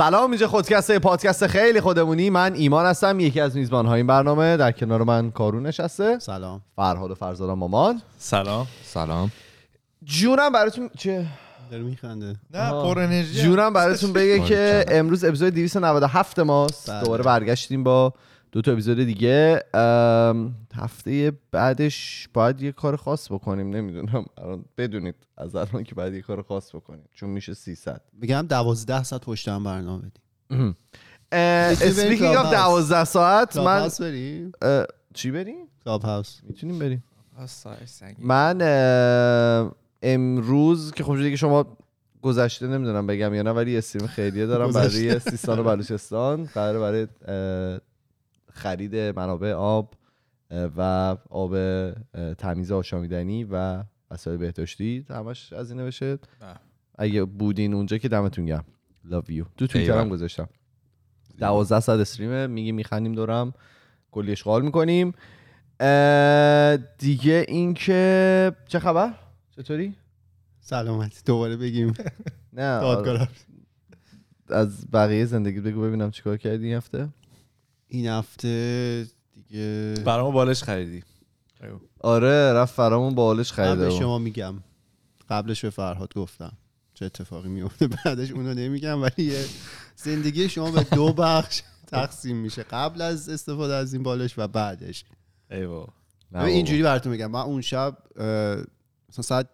سلام، اینجا خودکسته، پادکست خیلی خودمونی. من ایمان هستم، یکی از میزبان‌های این برنامه. در کنار من کارون نشسته. سلام. فرهاد و فرزانه مامان. سلام. سلام. جونم براتون چه دل میخنده. نه، پر انرژی. جونم براتون بگه که امروز اپیزود 297 ماست. دوباره برگشتیم با دو تا اپیزود دیگه. هفته بعدش باید یه کار خاص بکنیم، نمیدونم الان بدونید از الان که باید یه کار خاص بکنیم، چون میشه 300. میگم 12 ساعت پشت هم برنامه بدیم. اسپیکینگ اف 12 ساعت من بریم. چی بریم؟ کلاب هاوس میتونیم بریم. من امروز که خب دیگه شما گذشته، نمیدونم بگم یا نه، ولی استریم خیریه دارم برای سیستان و بلوچستان، برای خرید منابع آب و آب تمیز آشامیدنی و وسایل بهداشتی. همش از این بشه. اگه بودین اونجا که دمتون گرم. لوف یو. تو توییترم گذاشتم 12 ساعت استریم، میگی میخندیم دورم، کلی اشغال میکنیم دیگه. این که چه خبر؟ چطوری؟ سلامت. دوباره بگیم نه دادگاه از بقیه زندگی بگو ببینم چیکار کردی این هفته. این هفته دیگه برامون بالش خریدی. آره، رفت برامون بالش خریده. قبل شما میگم، قبلش به فرهاد گفتم چه اتفاقی میفته، بعدش اونو نمیگم، ولی زندگی شما به دو بخش تقسیم میشه، قبل از استفاده از این بالش و بعدش. ایوا. اینجوری براتون میگم، من اون شب مثلا ساعت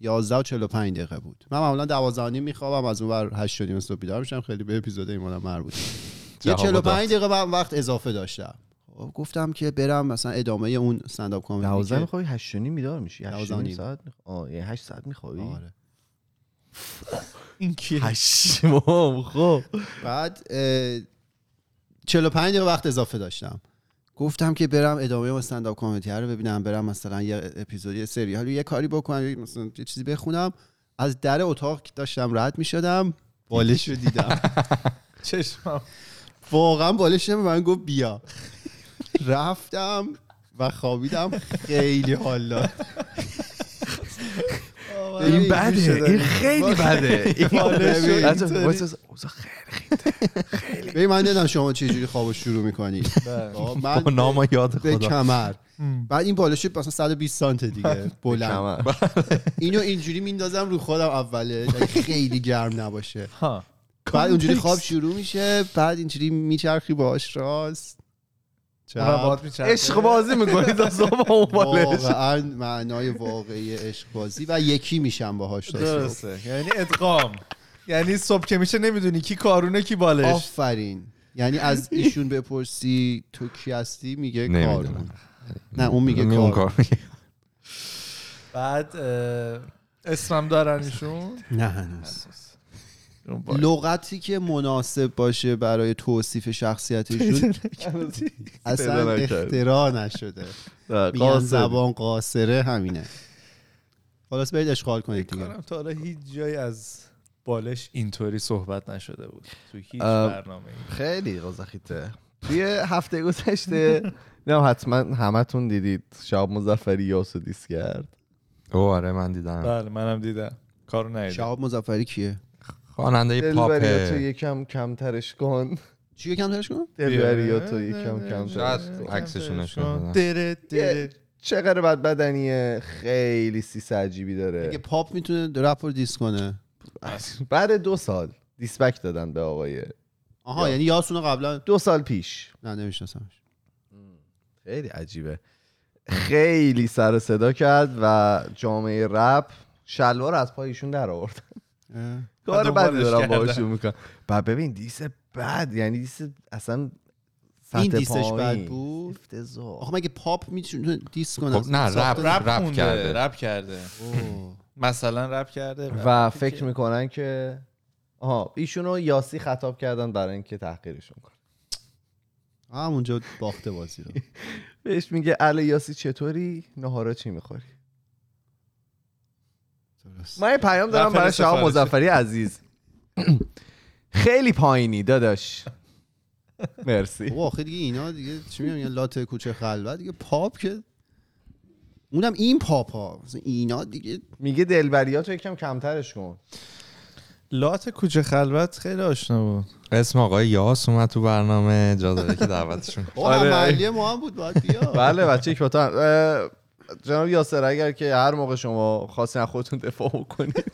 11:45 دقیقه بود، من معمولا 12:30 میخوابم، از اون ور 8:30 صبح بیدار میشم، خیلی به اپیزود ایمانم مربوطه. یه 45 دقیقه وقت اضافه داشتم، گفتم که برم مثلا ادامه اون استندآپ کامیدی. 12 میخوابی 8:30 بیدار میشی؟ 8 ساعت یعنی 8 ساعت میخوابی؟ آره. این کی؟ 8 مام. خب بعد 45 دقیقه وقت اضافه داشتم، گفتم که برم ادامه اون استندآپ کامیدی رو ببینم، برم مثلا یه اپیزودی سریال یه کاری بکنم، مثلا یه چیزی بخونم. از در اتاق داشتم رد میشدم، بالش رو دیدم. چشمم واقعا بالش نمی، من گفت بیا، رفتم و خوابیدم. خیلی حال داد. این بده، این خیلی بده. خیلی ببین، من دیدم شما چه جوری خوابو شروع می‌کنی. من با نام یاد خدا به کمر. بعد این بالش مثلا 120 سانت دیگه بلند، اینو اینجوری میندازم رو خودم اوله خیلی گرم نباشه. بعد اونجوری خواب شروع میشه، بعد اینجوری میچرخی باش راست عشق بازی میکنی تا صبح. واقعا معنای واقعی عشق بازی و یکی میشم باهاش. درسته، یعنی ادغام، یعنی صبح که میشه نمیدونی کی کارونه کی بالش. آفرین. یعنی از ایشون بپرسی تو کی هستی میگه کارون، نه اون میگه کار. بعد اسمم دارن ایشون؟ نه هنوز. لغتی که مناسب باشه برای توصیف شخصیتشون اصلا اختراع نشده. میگن زبان قاصره، همینه. خلاص برید اشغال کنید دیگه. تا حالا هیچ جایی از بالش اینطوری صحبت نشده بود تو هیچ برنامه. خیلی قزخیته. توی هفته گذشته نمیدونم حتما همتون دیدید شهاب مظفری یاسو دیس کرد. آره من دیدم. بله منم دیدم. کارو ندیدم. شهاب مظفری کیه؟ خواننده پاپ. دلبریاتو یکم کمترش کن. چیو کمترش کن؟ دلبریاتو یکم کمترش کن. عکسشو نشون بده. چقدر بد بدنیه، خیلی سیس عجیبی داره. اگه پاپ میتونه رپ رو دیس کنه. بعد 2 سال دیس بک دادن به آقای. آها، یعنی یاسون قبلا 2 سال پیش. نه نمیشناسمش. خیلی عجیبه. خیلی سر و صدا کرد و جامعه رپ شلوار از پایشون در آورد. کار بعد دارم باشون میکنم. بعد ببین دیس بد، یعنی دیس اصلا این دیسش بد بود. آخه مگه پاپ میتونه دیس کنه؟ نه، رپ کرده. مثلا رپ کرده و فکر میکنن که آها ایشونو یاسی خطاب کردن برای اینکه تحقیرشون کنن. همونجا باخته بازی رو. بهش میگه علی یاسی چطوری؟ نهارا چی میخوری؟ من یه پیام دارم برای شهاب مظفری عزیز. خیلی پایینی داداش، مرسی. واخه دیگه اینا دیگه چی میگن، لاته کوچه خلوت دیگه. پاپ که اونم این پاپا، اینا دیگه. میگه دلبریاتو یکم کمترش کن. لات کوچه خلوت خیلی آشنا بود. اسم آقای یاس اومد تو برنامه، جا داره که دعوتشون. عملیه ما هم بود باید بیا. بله بچه یک بطن. جناب یاسر اگر که هر موقع شما خواستین از خودتون دفاع بکنید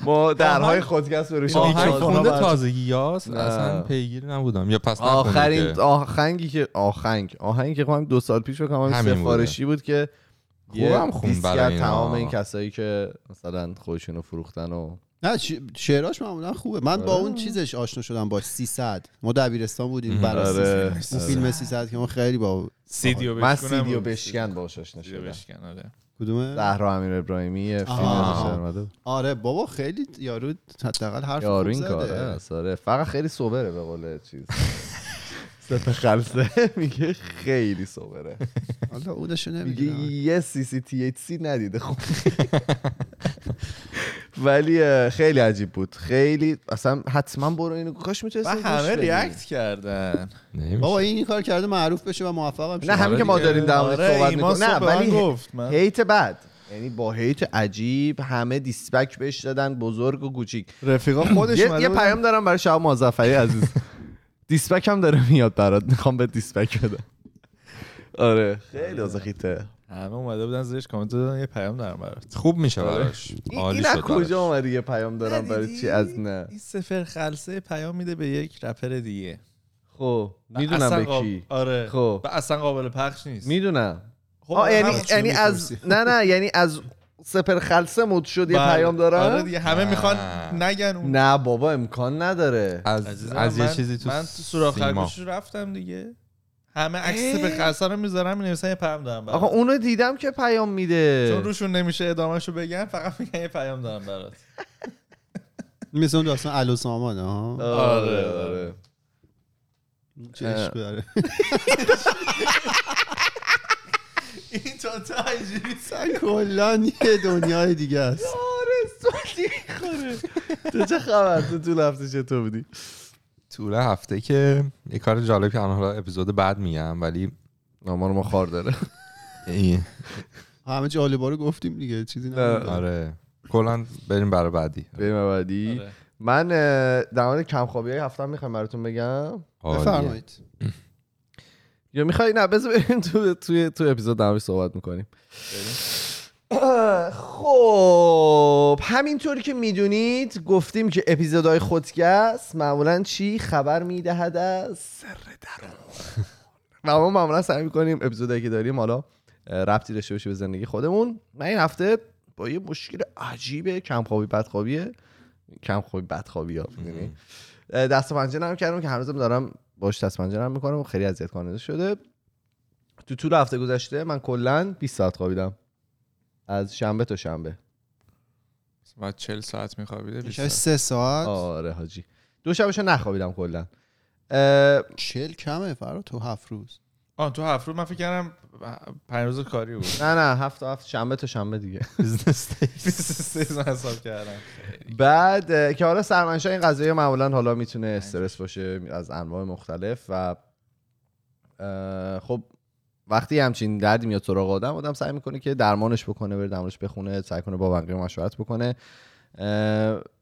ما درهای خودکست به روش خونده تازگی یاس اصلا پیگیر نبودم. یا پس آخرین آهنگی که خواهم 2 سال پیش بکنم سفارشی بود که خوبم خوند برای تمام این کسایی که مثلا خودشونو فروختن و نه شعراش معمولا خوبه. من با اون چیزش آشنا شدم باش 300. ما دبیرستان بودیم برای فیلم 300 که من خیلی با سیدیو بشکن، من سیدیو بشکن باش آشنا شدم. کدومه؟ زهرا امیر ابراهیمی فیلمش اومده. آره بابا خیلی یارو حداقل حرف خوب زده. فقط خیلی صبره به قول چیز. سفر خالصه میگه خیلی صبره. حالا اونش نمیگه. یه CCTHC ندیده خوب. ولی خیلی عجیب بود، خیلی اصلا حتما برو اینو کاش میتونستی گوش بدی. همه ریاکت کردن بابا این کار کرده معروف بشه و موفق هم شه. نه همین که ما داریم در مورد صحبت میکنیم. نه ولی هیت بد، یعنی با هیت عجیب همه دیسپک بهش دادن، بزرگ و کوچیک. رفیقا خودش یه پیام دارم برای شما مظفری عزیز. دیسپک هم داره میاد برات، میخوام به دیسپک بدم. آره خیلی ازخیته. همه اومده بودن زیرش کامنت دادن یه پیام دارم برات. خوب میشه براش. عالی شد. کجا اومد یه پیام دارم برای چی از نه؟ این سفر خلسه پیام میده به یک رپر دیگه. خب میدونم به کی. آره. خب اصلا قابل پخش نیست. میدونم. یعنی از نه یعنی از سفر خلسه مود شد یه پیام دارم. آره دیگه همه میخوان نگن اون. نه بابا امکان نداره. از یه چیزی تو من تو سوراخ خرگوش رفتم دیگه. همه عکس به خلصانه میذارم مینویسن یه پیام دارم برات. آقا اونو دیدم که پیام میده، چون روشون نمیشه ادامهشو بگن فقط میگن یه پیام دارم برات. مثل اون داستان الو سامانه ها. آره آره چه عشق داره این تا اینجوری سن کلان یه دنیای دیگه است. آره سوتی خوره. تو چه خبر؟ تو طول هفته چطور بودی؟ طول هفته که یه کار جالبی که حالا اپیزود بعد میگم ولی نامارو ما خار داره. همه جالبا رو گفتیم دیگه چیزی نداره. آره کلا بریم برای بعدی. بریم بعدی. من در مورد کمخوابی‌های هفتم میخوام براتون بگم. بفرمایید. یا میخوای نه بذار بریم تو اپیزود در موردش صحبت می‌کنیم. خب همینطوری که میدونید گفتیم که اپیزودهای خودکست معمولا چی خبر میدهد از سر درون و ما معمولا سعی میکنیم اپیزودهایی که داریم حالا ربطی داشته باشه به زندگی خودمون. من این هفته با یه مشکل عجیبه کمخوابی بدخوابیه دست پنجه نرم کردم که هنوزم دارم باش دست پنجه نرم میکنم و خیلی اذیت کننده شده. تو طول هفته گذشته من کلا 20 ساعت خوابیدم از شنبه تا شنبه. بعد 40 ساعت میخوابیده بیشتر 3 ساعت. آره حاجی دو شبشو نخوابیدم کلا. 40 کمه فرا تو 7 روز. آه تو 7 روز من فکر کردم 5 روز کاری بود. نه 7 شنبه تا شنبه دیگه بیزنس دیز حساب کردم. بعد که حالا سرمنشأ این قضیه معمولا حالا میتونه استرس باشه از انواع مختلف و خب وقتی همچین دردی میاد سراغ آدم سعی میکنه که درمانش بکنه، بره درمانش بخونه، سعی کنه با بقیه مشورت بکنه.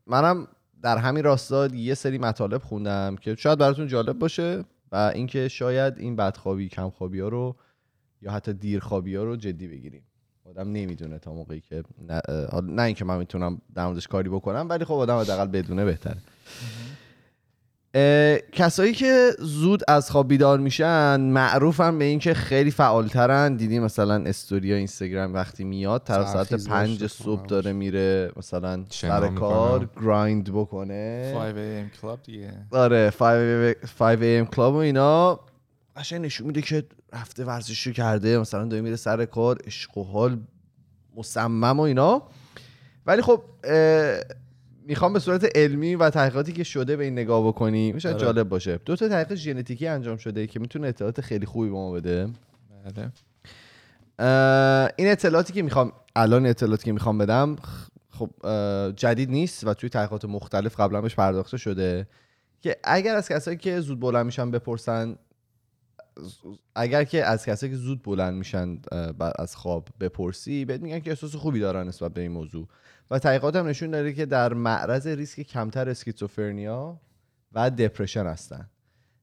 منم در همین راستا یه سری مطالب خوندم که شاید براتون جالب باشه و اینکه شاید این بدخوابی، کمخوابی‌ها رو یا حتی دیرخوابی‌ها رو جدی بگیریم. آدم نمیدونه تا موقعی که نه اینکه من میتونم در موردش کاری بکنم ولی خب آدم حداقل بدونه بهتره. کسایی که زود از خواب بیدار میشن معروفن به این که خیلی فعالترن. دیدی مثلا استوری اینستاگرام وقتی میاد تا ساعت 5 صبح داره میره مثلا سر کار گرایند بکنه. 5 AM کلاب دیگه. آره 5 AM کلاب و اینا قشنگ نشون میده که رفته ورزشو کرده مثلا داره میره سر کار عشق و حال مصمم و اینا. ولی خب میخوام به صورت علمی و تحقیقاتی که شده به این نگاه بکنیم. شاید جالب باشه. 2 تا تحقیق ژنتیکی انجام شده که میتونه اطلاعات خیلی خوبی به ما بده. این اطلاعاتی که میخوام بدم خب جدید نیست و توی تحقیقات مختلف قبلا بهش پرداخته شده که اگر که از کسایی که زود بلند میشن از خواب بپرسی بهت میگن که احساس خوبی دارن نسبت به این موضوع و تحقیقات هم نشون داره که در معرض ریسک کمتر اسکیزوفرنیا و دپرشن هستن.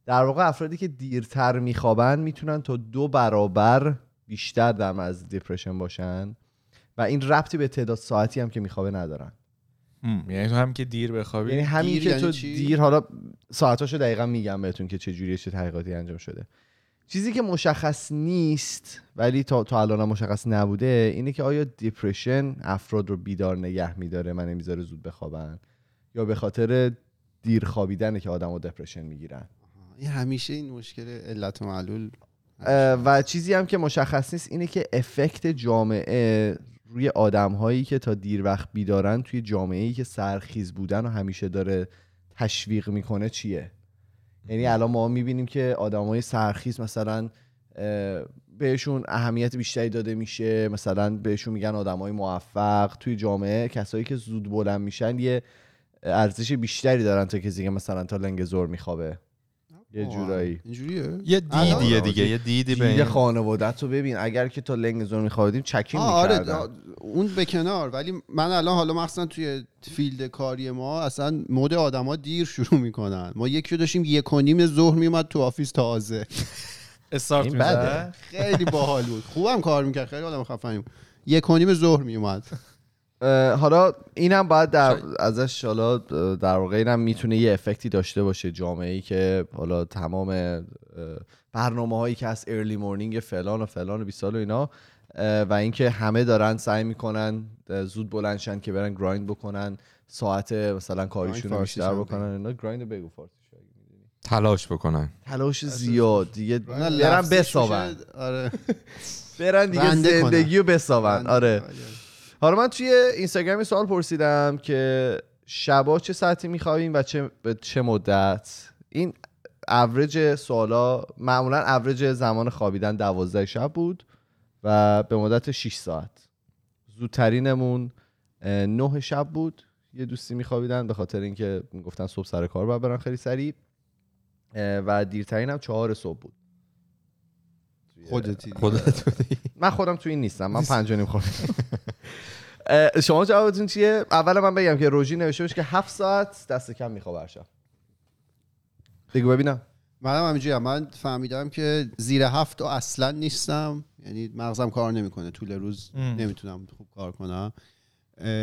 در واقع افرادی که دیرتر میخوابن میتونن تا 2 برابر بیشتر در معرض دپرشن باشن و این ربطی به تعداد ساعتی هم که میخوابه ندارن. یعنی تو هم که دیر بخوابی، یعنی همین که تو دیر، حالا ساعتاشو دقیقا میگم بهتون که چه جوریه، چه تحقیقاتی انجام شده. چیزی که مشخص نیست ولی تا الان مشخص نبوده اینه که آیا دپرشن افراد رو بیدار نگه میداره، من نمیذاره زود بخوابن، یا به خاطر دیر خوابیدنه که آدمو دپرشن میگیرن. این همیشه این مشکل علت و معلول. و چیزی هم که مشخص نیست اینه که افکت جامعه روی آدم‌هایی که تا دیر وقت بیدارن توی جامعه‌ای که سرخیز بودن و همیشه داره تشویق میکنه چیه. یعنی الان ما میبینیم که آدم‌های سرخیز مثلا بهشون اهمیت بیشتری داده میشه، مثلا بهشون میگن آدم‌های موفق. توی جامعه کسایی که زود بلند میشن یه ارزش بیشتری دارن تا کسی که مثلا تا لنگ زور میخوابه. یه جورایی اینجوریه، یه دیدیه دیگه، یه دیدی به این خانواده‌ت رو ببین. اگر که تا لنگ زور می‌خوادیم چکین می‌کردن. آره اون به کنار. ولی من الان حالا مثلا توی فیلد کاری ما اصلا مود آدما دیر شروع می‌کنن. ما یکی داشتیم 1:30 میومد تو آفیس تازه استارت می‌زد، خیلی باحال بود، خوبم کار می‌کرد، خیلی آدم خفنیم. 1:30 میومد. حالا اینم باید ازش، حالا در واقع اینم میتونه یه افکتی داشته باشه جامعه‌ای که حالا تمام برنامه‌هایی که از ارلی مورنینگ فلان و فلان و 20 سال و اینا، و اینکه همه دارن سعی میکنن زود بلند شن که برن گرایند بکنن، ساعت مثلا کاریشون رو بیشتر بکنن. اینا گرایند بگو فارسی شاید میدونی، تلاش بکنن، تلاش زیاد دیگه، برن بساون. آره برن دیگه زندگیو بساون. آره حالا من توی اینستاگرام سوال پرسیدم که شبا چه ساعتی میخوابیم و چه مدت. این اوریج سوالا معمولا اوریج زمان خوابیدن 12 شب بود و به مدت 6 ساعت. زودترینمون 9 شب بود، یه دوستی میخوابیدن به خاطر اینکه گفتن صبح سر کار باید برن خیلی سریع، و دیرترینم 4 صبح بود. خودت بودی. من خودم تو این نیستم، من 5:30 خوردم. شما جوابتون چیه؟ اول من بگم که روژی نوشته باشه که 7 ساعت دست کم میخوابه هر شب. بگو ببینم. منم همینجوریه. من فهمیدم که زیر 7 اصلا نیستم، یعنی مغزم کار نمیکنه طول روز، نمیتونم خوب کار کنم.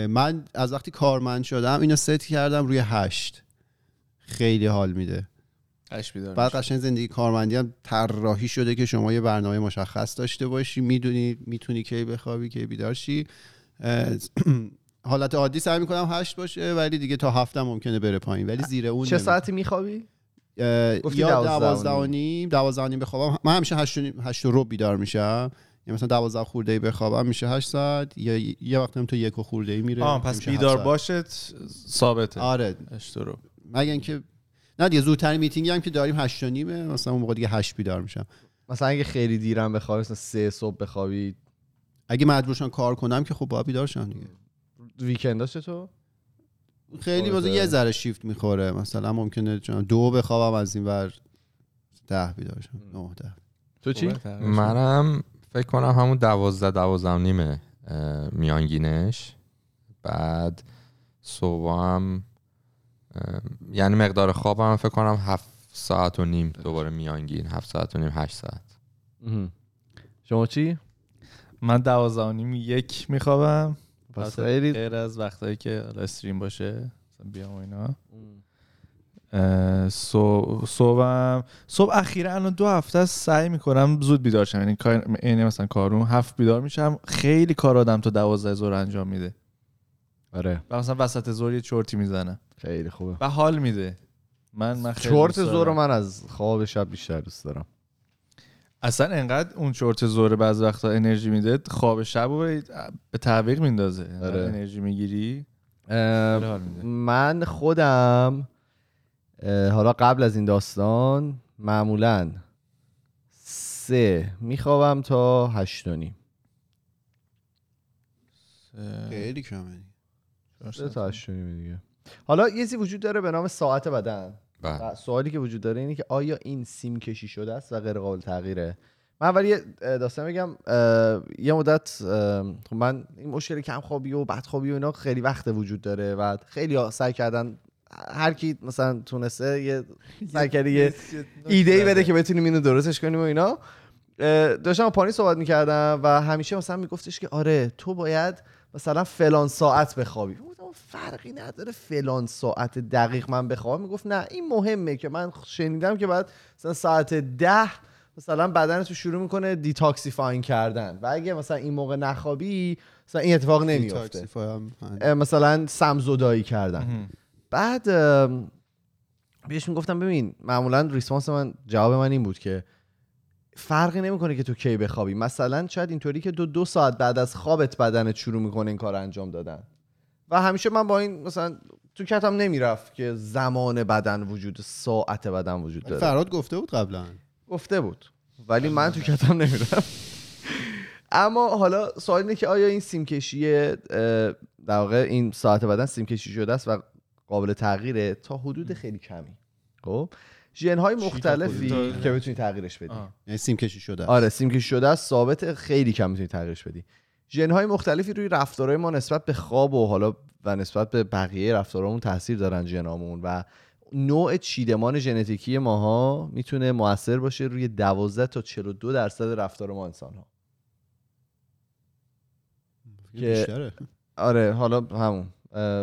من از وقتی کارمند شدم اینو ست کردم روی 8. خیلی حال میده. بعد قشنگ زندگی کارمندی هم طراحی شده که شما یه برنامه مشخص داشته باشی، میدونی میتونی کی بخوابی کی بیدار شی. حالت عادی سعی میکنم 8 باشه، ولی دیگه تا 7 ممکنه بره پایین، ولی زیر اون چه ساعتی میخوابی؟ یا 12:30 بخوابم. من همیشه 8:30 بیدار میشم، یا مثلا 12 خرده‌ای بخوابم میشه 8 ساعت، یا یه وقتی هم تا 1 خرده‌ای میره. پس بیدار باشت ثابته. آره اشترو، مگه اینکه نه دیگه زودتر میتینگی هم که داریم 8:30، مثلا اون موقع دیگه 8 بیدار میشم. مثلا اگه خیلی دیرم بخوابی، مثلا 3 صبح بخوابی، اگه مجبورشم کار کنم که خب باید بیدار شم دیگه. ویکنداش تو خیلی باز یه ذره شیفت میخوره، مثلا ممکنه 2 بخوابم، از این ور 10 بیدار شم، 9-10. تو چی؟ منم فکر کنم همون 12-12:30 میانگینش. بعد صبحم یعنی مقدار خوابم فکر کنم 7.5 ساعت دوباره میانگین، 7.5 ساعت 8 ساعت. شما چی؟ من 12:30 1 میخوابم، پس غیر از وقتایی که استریم باشه مثلا بیام اینا. صبح اخیراً الان 2 هفته است سعی میکنم زود بیدار شم، یعنی مثلا کارون 7 بیدار میشم. خیلی کار آدم تا 12 ظهر انجام میده. آره مثلا وسط ظهر یه چرتی میزنه، خیلی خوبه و حال میده. من چرت ظهر من از خواب شب بیشتر دوست دارم. اصلا انقدر اون چرت ظهر بعضی وقتا انرژی میده، خواب شب رو به تعویق میندازه. آره. انرژی میگیری. من خودم حالا قبل از این داستان معمولا 3 میخوابم تا 8:30. خیلی کمه. 3 تا 8:30 دیگه. حالا یه چیزی وجود داره به نام ساعت بدن. و سوالی که وجود داره اینه که آیا این سیم کشی شده است و غیر قابل تغییره. من ولی یه داستان بگم. یه مدت من این مشکل کمخوابی و بدخوابی و اینا خیلی وقت وجود داره و خیلی سعی کردن هر کی مثلا تونسته یه سعی کرده یه ایده‌ای بده که بتونیم اینو درستش کنیم و اینا. داشتم پانی صحبت می‌کردم و همیشه مثلا میگفتش که آره تو باید مثلا فلان ساعت بخوابی. فرقی نداره فلان ساعت دقیق من بخوابم. میگفت نه این مهمه که من شنیدم که بعد مثلا ساعت 10 مثلا بدنت رو شروع میکنه دیتاکسیفاین کردن و اگه مثلا این موقع نخوابی مثلا این اتفاق نمیفته، مثلا سم‌زدایی کردن. بعد بهش میگفتم ببین معمولا ریسپانس من، جواب من این بود که فرقی نمیکنه که تو کی بخوابی، مثلا شاید اینطوری که دو ساعت بعد از خوابت بدنت شروع میکنه این کار انجام دادن. و همیشه من با این مثلا تو کتم نمیرفت که زمان بدن وجود، ساعت بدن وجود داره. فراد گفته بود قبلا، گفته بود ولی من تو کتم نمیرفت. اما حالا سوال اینه که آیا این سیمکشی در واقع این ساعت بدن سیمکشی شده است و قابل تغییره؟ تا حدود خیلی کمی. خب ژن‌های مختلفی که بتونی تغییرش بدی، یعنی سیمکشی شده است. آره سیمکشی شده است، ثابت، خیلی کم میتونی تغییرش بدی. ژن‌های مختلفی روی رفتارهای ما نسبت به خواب و حالا و نسبت به بقیه رفتارامون تاثیر دارن ژنامون و نوع چیدمان ژنتیکی ماها میتونه مؤثر باشه روی 12-42% رفتار ما انسان‌ها. بیشتره. آره حالا همون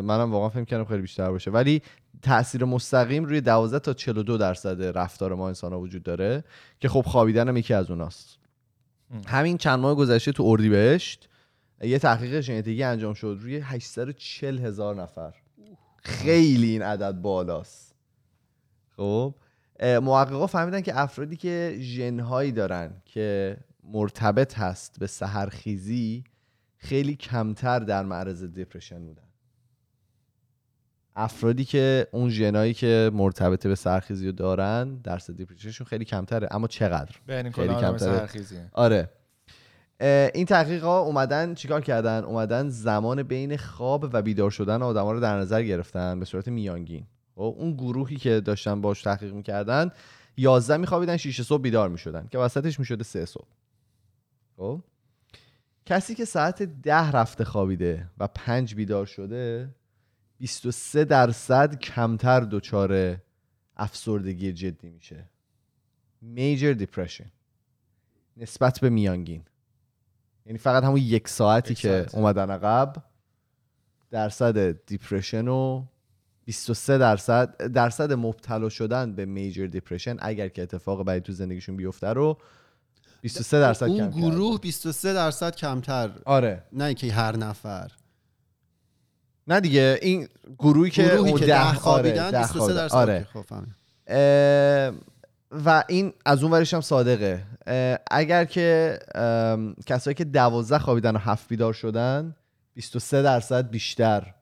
منم واقعا فهم کردم خیلی بیشتر باشه، ولی تأثیر مستقیم روی 12-42% رفتار ما انسان‌ها وجود داره که خب خوابیدن هم یکی از اوناست. همین چند ماه گذشته تو اردیبهشت یه تحقیق ژنتیکی انجام شد روی 840,000 نفر. خیلی این عدد بالاست. خب محققا فهمیدن که افرادی که ژن‌هایی دارن که مرتبط هست به سحرخیزی خیلی کمتر در معرض دپرشن بودن. افرادی که اون ژنایی که مرتبط به سحرخیزی رو دارن درصد دپرشنشون خیلی کمتره. اما چقدر؟ خیلی کمتره. آره این تحقیقا اومدن چیکار کردن؟ اومدن زمان بین خواب و بیدار شدن آدما رو در نظر گرفتن به صورت میانگین. اون گروهی که داشتن باش تحقیق می‌کردن 11 می‌خوابیدن 6 صبح بیدار می‌شدن که وسطش می‌شده 3 صبح. خب کسی که ساعت 10 رفته خوابیده و 5 بیدار شده 23% کمتر دچار افسردگی جدی میشه. میجر دیپرشن نسبت به میانگین، یعنی فقط همون یک ساعتی که اومدن عقب درصد دیپرشن و 23% مبتلا شدن به میجر دیپرشن اگر که اتفاق بعدی تو زندگیشون بیفته رو 23% کمتر. اون گروه 23% کمتر. آره نه اینکه هر نفر، نه دیگه این گروهی که 10 خوابیدن 23%. آره و این از اون ورش هم صادقه. اگر که کسایی که 12 خوابیدن و 7 بیدار شدن 23% بیشتر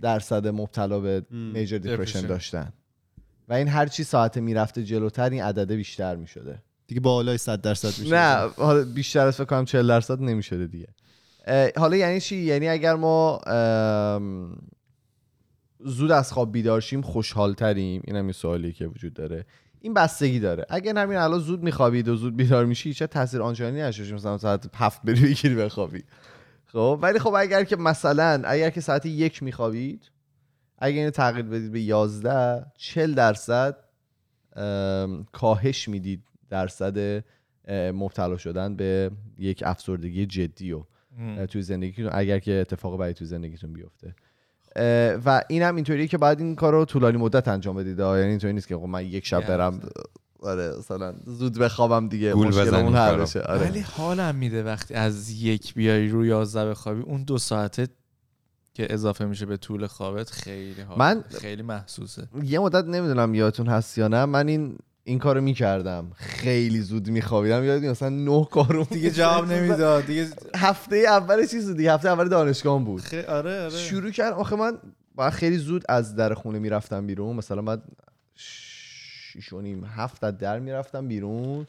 درصد مبتلا به میجر دیپرشن داشتن و این هر چی ساعت میرفته جلوتر این عدده بیشتر میشده دیگه، بالای 100% میشده. نه حالا بیشتر از فکر کنم 40% نمیشده دیگه. حالا یعنی چی؟ یعنی اگر ما زود از خواب بیدار شیم خوشحال تریم؟ اینم یه سوالی که وجود داره. این بستگی داره. اگر همین الان زود میخوابید و زود بیدار میشی چه تاثیر آنچنانی نشه، مثلا ساعت 7 بری بگیری بخوابی. خب ولی خب اگر که مثلا اگر که ساعت 1 میخوابید اگر اینو تغییر بدید به 11 40% کاهش میدید درصد مبتلا شدن به یک افسردگی جدی و توی زندگیتون اگر که اتفاق بعدی توی زندگیتون بیفته. و اینم اینطوریه که باید این کارو طولانی مدت انجام بدید، یعنی اینطوری نیست که من یک شب برم آره مثلا زود بخوابم دیگه مشکلمون حل بشه. آره ولی حالم میده وقتی از 1 بیای روی 11 بخوابی، اون 2 ساعته که اضافه میشه به طول خوابت خیلی حال من خیلی محسوسه. یه مدت نمیدونم یادتون هست یا نه، من این کارو میکردم، خیلی زود میخوابیدم. یادتون مثلا 9 کارو دیگه جواب نمیداد دیگه. هفته اول چیز دیگه، هفته اول دانشگاه بود. آره شروع کرد. آخه من بعد خیلی زود از در خونه میرفتم بیرون، مثلا بعد 6:30-7 در میرفتم بیرون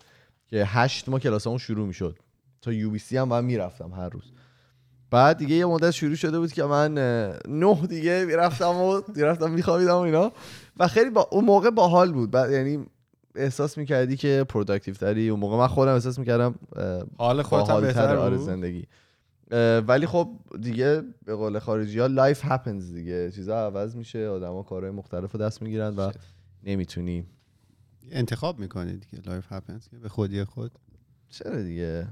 که 8 ما کلاسامون شروع میشد تا UBC هم من میرفتم هر روز. بعد دیگه یه مدت شروع شده بود که من 9 دیگه میرفتم و میخوابیدم و اینا و خیلی با اون موقع باحال بود. بعد یعنی احساس میکردی که پروداکتیو تری. اون موقع من خودم احساس میکردم حال خودم بهتره، آره زندگی. ولی خب دیگه به قول خارجی ها لایف هپنز دیگه، چیزا عوض میشه، آدما کارهای مختلفو دست میگیرن و نمیتونی انتخاب میکنی دیگه. لایف هپنز به خودی خود. چرا دیگه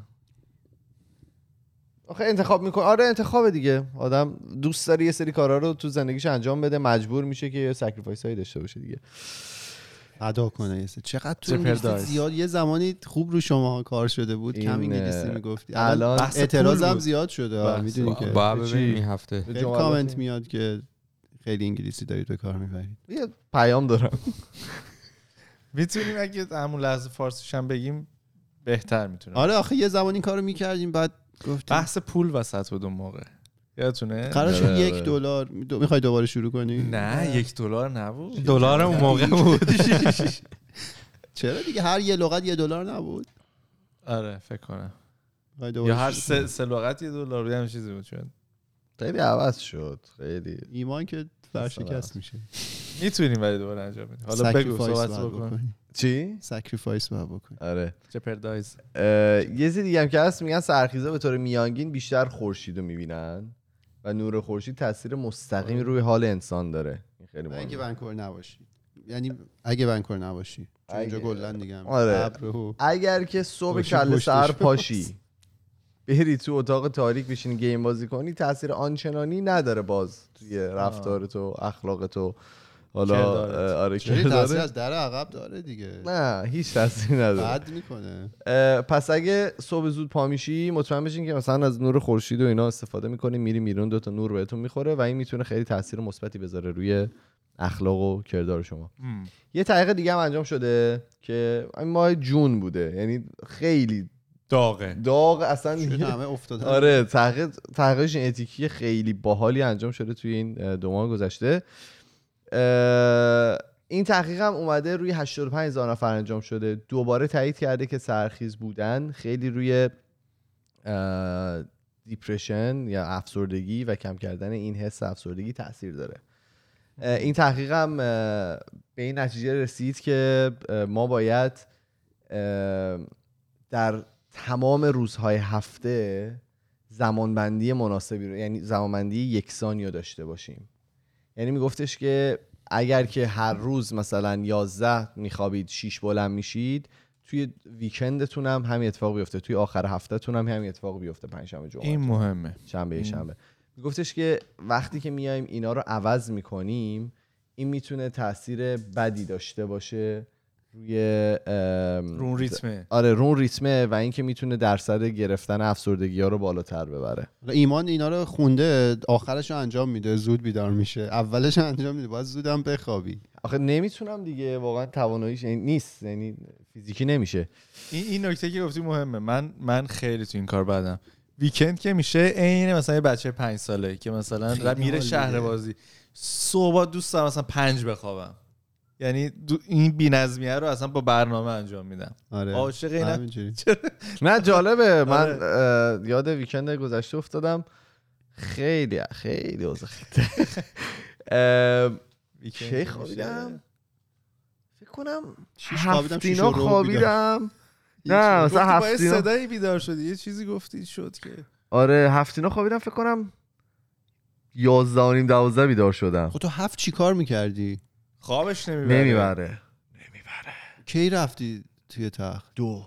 آخه انتخاب میکنه. آره انتخابه دیگه، آدم دوست داره یه سری کارا رو تو زندگیش انجام بده، مجبور میشه که یه سکریفایس هایی داشته باشه دیگه، ادا کنه یه سری. چقدر تو انگلیسی زیاد یه زمانی خوب رو شما کار شده بود، کم انگلیسی میگفتی، الان اعتراضم زیاد شده. میدونی که این هفته کامنت میاد که خیلی انگلیسی دارید به کار میبرید. یه پیام دارم میتونیم اگه همون لحظه فارسیش هم بگیم بهتر میتونه. آره آخه یه زمانی کارو میکردیم بعد گفتیم. بحث پول وسط بود اون موقع، یادتونه؟ قرار شد $1 میخوای دوباره شروع کنی؟ نه $1 نبود، دلار اون موقع بود. چرا دیگه هر یه لغت $1 نبود؟ آره فکر کنم، یا هر سه لغت $1 یه چیزی بود. شد خیلی عوض شد خیلی. ایمان که فرشکست میشه. میتونیم ولی دوباره انجام بدیم. حالا بگو صحبت بکن. چی؟ سکریفایس باید بکنی. آره چپردایز. یه چیز دیگه هم که هست، میگن سرخیزا به طور میانگین بیشتر خورشیدو میبینن و نور خورشید تاثیر مستقیم روی حال انسان داره. این خیلی مهمه. اگه ونکوور نباشی، یعنی اگه ونکوور نباشی اونجا گلدن دیگه هم. آره. اگر که صبح کله سر پاشی بری تو اتاق تاریک بشینی گیم بازی کنی، تاثیر آنچنانی نداره باز توی رفتار تو، اخلاق تو. حالا آره که تاثیر از در عقب داره دیگه. نه هیچ تاثیری نداره، بد میکنه. پس اگه صبح زود پا میشی مطمئن بشین که مثلا از نور خورشید و اینا استفاده میکنی، میری میرون دوتا نور بهتون میخوره و این میتونه خیلی تاثیر مثبتی بذاره روی اخلاق و کردار شما. یه تحقیق دیگه هم انجام شده که ماه جون بوده، یعنی خیلی داغ اصلا همه افتاده. آره تحقیق ژنتیکی خیلی باحالی انجام شده توی این 2 ماه گذشته. این تحقیق هم اومده روی 85,000 نفر انجام شده، دوباره تایید کرده که سرخیز بودن خیلی روی دیپرشن یا افسردگی و کم کردن این حس افسردگی تاثیر داره. این تحقیق هم به این نتیجه رسید که ما باید در تمام روزهای هفته زمانبندی مناسبی رو، یعنی زمانبندی یکسانی رو داشته باشیم. یعنی میگفتش که اگر که هر روز مثلا 11 میخوابید 6 بلند میشید، توی ویکندتون هم همین اتفاق بیفته، توی آخر هفتهتون هم همین اتفاق بیفته، پنجشنبه جمعه. این مهمه. شنبه. میگفتش که وقتی که میایم اینا رو عوض میکنیم، این میتونه تاثیر بدی داشته باشه روی رون ریتمه. آره رون ریتمه و اینکه میتونه درصد گرفتن افسردگی‌ها رو بالاتر ببره. ایمان اینا رو خونده، آخرش رو انجام میده، زود بیدار میشه، اولش انجام میده باید زودم بخوابی. آخه نمیتونم دیگه، واقعا تواناییش نیست، یعنی فیزیکی نمیشه. این نکته که گفتی مهمه. من خیلی تو این کار بعدم. ویکند که میشه عین مثلا یه بچه 5 ساله که مثلا میره شهر بازی، صبح دوست دارم مثلا 5 بخوابم، یعنی این بی‌نظمیه رو اصلا با برنامه انجام میدم. عاشق اینم. نه جالبه، من یاد ویکند گذشته افتادم، خیلی خیلی وزخته. چه خوابیدم فکر کنم 6 خوابیدم. نه مثلا 7 صدایی بیدار شدی، یه چیزی گفتی شد که آره 7 خوابیدم فکر کنم 11:30 بیدار شدم. خب تو 7 چیکار می‌کردی؟ خوابش نمیبره. کی رفتی توی تخت؟ 2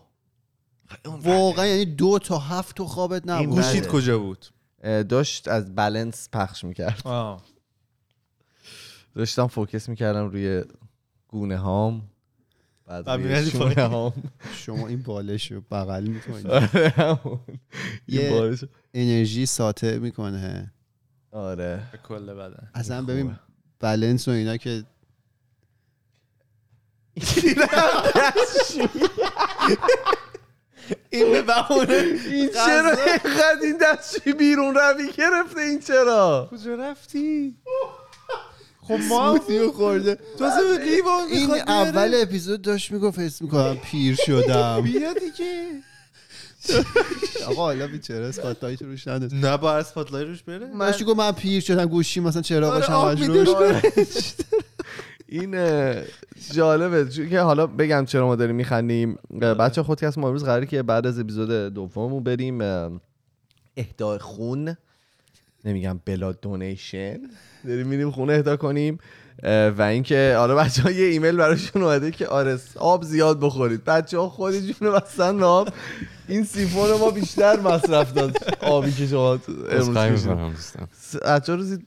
واقعا، یعنی 2 تا 7 تو خوابت نبود؟ گوشیت کجا بود؟ داشت از بالانس پخش میکرد. داشتم فوکس میکردم روی گونه هام، بعد روی شونه هام. شما این بالش رو بغل میکنید، یه انرژی ساطع میکنه. آره به کل بدن اصلا. ببین بالانس و اینا که این به بهونه این چرا اینقدر این دستشوی بیرون روی گرفته؟ این چرا کجا رفتی؟ خب ما سموتیو خورده تو اصلا قیبا. این اول اپیزود داشت میگفت حس میکنم پیر شدم. بیا دیگه آقا، حالا بیچاره اسپاتلایت روش نده. نه با اسپاتلایت روش بره. ماشی گفت من پیر شدم، گوشی مثلا چراغش همش روش. این جالبه که حالا بگم چرا ما داریم میخندیم. بچه خودکست ما امروز قراره که بعد از اپیزود دوممون بریم اهدای خون، نمیگم بلا دونیشن، داریم میریم خونه اهدا کنیم. و اینکه آره بچه‌ها یه ایمیل براشون اومده که آرس آب زیاد بخورید. بچه‌ها خودشون بستن آب. این سیفون ما بیشتر مصرف داد آبی که شما امروز می‌خورید. آخر روزی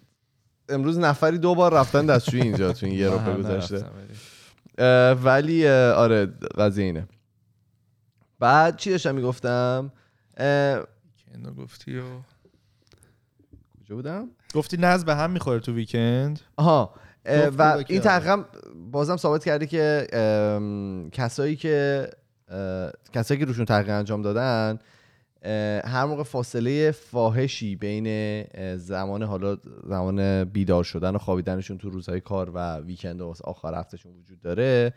امروز نفری دو بار رفتن دستشویی اینجا تو این یه روپه گذاشته. ولی آره قضیه اینه. بعد چی داشتم میگفتم؟ ویکند گفتی کجا بودم؟ گفتی ناز به هم میخوره تو ویکند. آها و این تحقیقم بازم ثابت کرده که کسایی که روشون تحقیق انجام دادن هر موقع فاصله فاحشی بین زمان بیدار شدن و خوابیدنشون تو روزهای کار و ویکند و آخر هفتهشون وجود داره،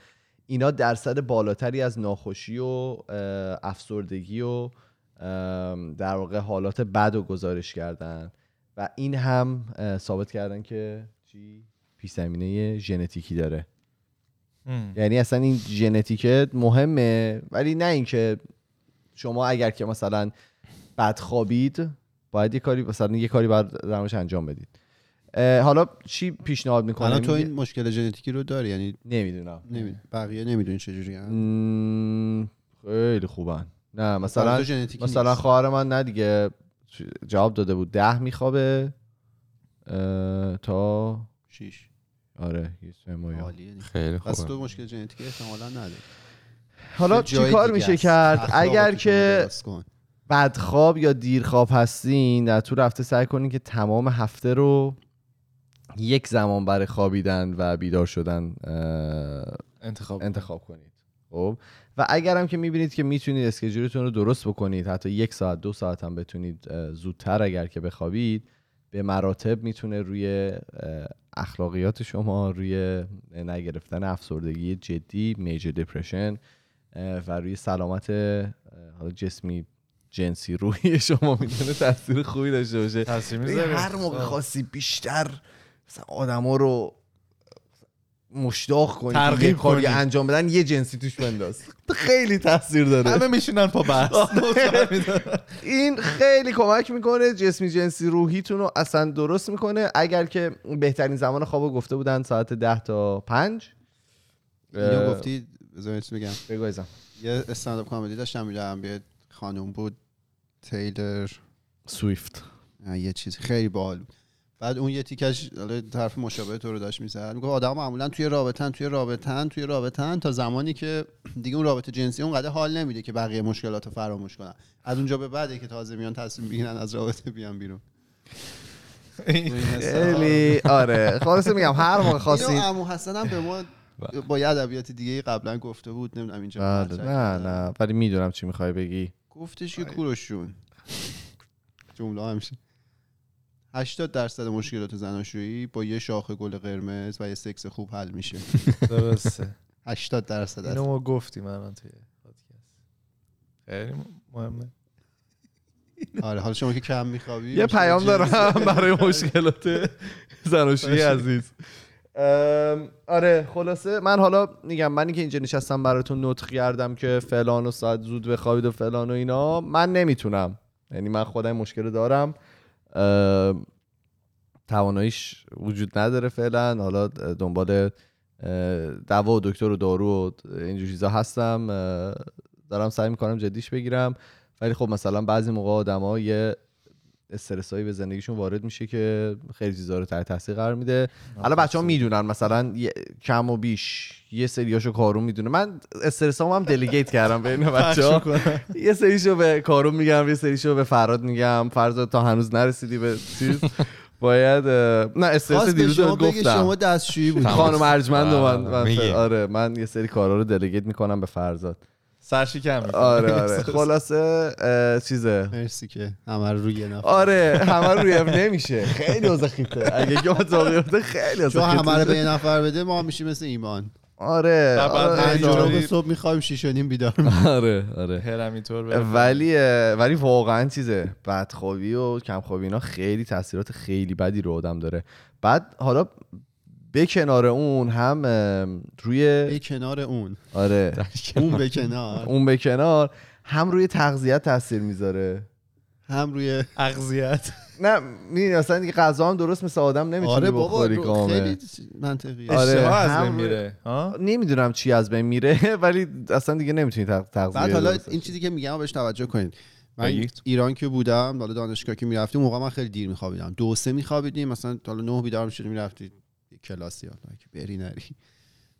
اینا درصد بالاتری از ناخوشی و افسردگی و در واقع حالات بد و گزارش کردن و این هم ثابت کردن که چی؟ پیش‌زمینه ژنتیکی داره. یعنی اصلا این ژنتیکه مهمه، ولی نه اینکه شما اگر که مثلا بد خوابید باید یه کاری باید درمش انجام بدید. حالا چی پیشنهاد میکنم؟ حالا تو این مشکل ژنتیکی رو داری؟ یعنی نمیدونم. بقیه نمیدونین چجوری هم خیلی خوبن. نه مثلا خواهر من نه دیگه جواب داده بود 10 میخوابه تا 6. آره یه سمایی خیلی خوبه. پس تو مشکل ژنتیکی احتمالاً نداری. حالا چی کار میشه کرد؟ اگر که بدخواب یا دیرخواب هستین در طول هفته سعی کنین که تمام هفته رو یک زمان برای خوابیدن و بیدار شدن انتخاب کنید. خب و اگرم که میبینید که میتونید اسکیجولتون رو درست بکنید، حتی 1 ساعت 2 ساعت هم بتونید زودتر اگر که بخوابید، به مراتب میتونه روی اخلاقیات شما، روی نگرفتن افسردگی جدی میجر دپرشن و روی سلامت حالا جسمی، جنسی، روحی شما میتونه تاثیر خوبی داشته باشه. تاثیر میذاره. هر موقع خاصی بیشتر مثلا آدما رو مشتاق کنید، ترغیب کنید انجام بدن، یه جنسی توش بنداز. خیلی تاثیر داره. همه میشینن پا بس. این خیلی کمک میکنه، جسمی، جنسی، روحیتون رو اصلا درست میکنه. اگر که بهترین زمان خوابو گفته بودن ساعت 10 تا 5. اینو گفتی بذارید بگم. بگو ایزم. یه استنداپ کمدی داشتم می‌دیدم، یه خانم بود، تیلر سویفت. یه چیز خیلی باحال. بعد اون یه تیکش طرف مشابه تو رو داشت میزد، میگه آدم معمولا توی رابطن تا زمانی که دیگه اون رابطه جنسی اونقدر حال نمیده که بقیه مشکلاتو فراموش کنن، از اونجا به بعده که تازه میان تصمیم بگیرن از رابطه بیان بیرون. خیلی آره خالص میگم هر موقع خاصی اینو عمو حسن هم به ما با ادبیات دیگه قبلا گفته بود، نمیدونم اینجا نه ولی میدونم چی میخوای بگی. گفتش که کوروشون جمله همیشه 80% مشکلات زناشویی با یه شاخه گل قرمز و یه سکس خوب حل میشه. درسته. 80%. اینو ما گفتیم الان توی پادکست. خیلی مهمه. آره حالا شما که کم میخوابی یه پیام دارم برای مشکلات زناشویی عزیز. آره خلاصه من حالا میگم، من اینکه اینجا نشستم براتون نطق کردم که فلان و ساعت زود بخوابید و فلان و اینا، من نمیتونم. یعنی من خودم مشکل دارم، تواناییش وجود نداره فعلا. حالا دنبال دوا و دکتر و دارو و اینجور چیزا هستم، دارم سعی میکنم جدیش بگیرم، ولی خب مثلا بعضی موقع آدما یه استرسایی به زندگیشون وارد میشه که خیلی چیزا رو تحت تاثیر قرار میده. حالا بچه‌ها میدونن مثلا کم و بیش یه سریاشو کارون میدونه، من استرسامو هم دلیگیت کردم بین بچه‌ها. یه سریشو به کارون میگم، یه سریشو به فراد میگم. فراد تا هنوز نرسیدی به چیز باید نه استرس دیروز گفتم شما دستشویی بود خانم ارجمند من آره من یه سری کارا رو دلیگیت میکنم به فرزاد سرشکم میکنم. آره خلاصه چیزه مرسی که همه روی نفر آره همه روی نمیشه، خیلی وزخیته اگه که متاقیرده خیلی وزخیته، چون همه رو به یه نفر بده ما میشیم مثل ایمان. آره آره صبح میخوایم 6:30 بیدار. آره هرمیتور. ولی واقعا چیزه، بدخوابی و کمخوابی اینا خیلی تاثیرات خیلی بدی رو آدم داره. بعد حالا به کنار اون هم روی به کنار اون آره اون به کنار اون به کنار هم روی تغذیه تاثیر میذاره هم روی اغذیت نه میدونی اصلا دیگه غذا هم درست مثل آدم نمیتونی آره بخوری کامل خیلی منطقیه اشتها از بین میره نمیدونم چی از بین میره ولی اصلا دیگه نمیتونی تغذیه بعد حالا این چیزی که میگم بهش توجه کنین من ایران که بودم حالا دانشگاه که میرفتیم موقع من خیلی دیر میخوابیدم 2-3 میخوابیدیم مثلا حالا 9 بیدار میشدیم میرفتیم کلاسی حالا که بری نری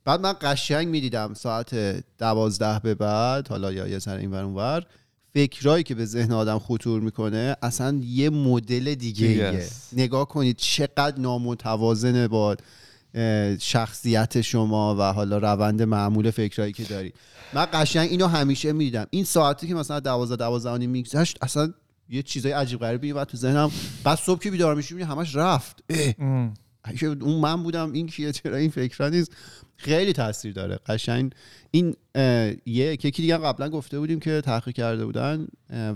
بعد من قشنگ میدیدم ساعت 12 به بعد حالا یا یه سر اینور اونور فکرایی که به ذهن آدم خطور میکنه اصلا یه مدل دیگه‌ایه. نگاه کنید چقدر نامتوازنه با شخصیت شما و حالا روند معمول فکرایی که دارید. من قشنگ اینو همیشه می‌دیدم. این ساعتی که مثلا 12 میگذشت اصلا یه چیزای عجیب غریبی بود تو ذهنم. بعد صبح که بیدار میشم همش رفت. اون من بودم این کیه چرا این فکرا نیست. خیلی تاثیر داره قشنگ این یکی دیگه قبلا گفته بودیم که تحقیق کرده بودن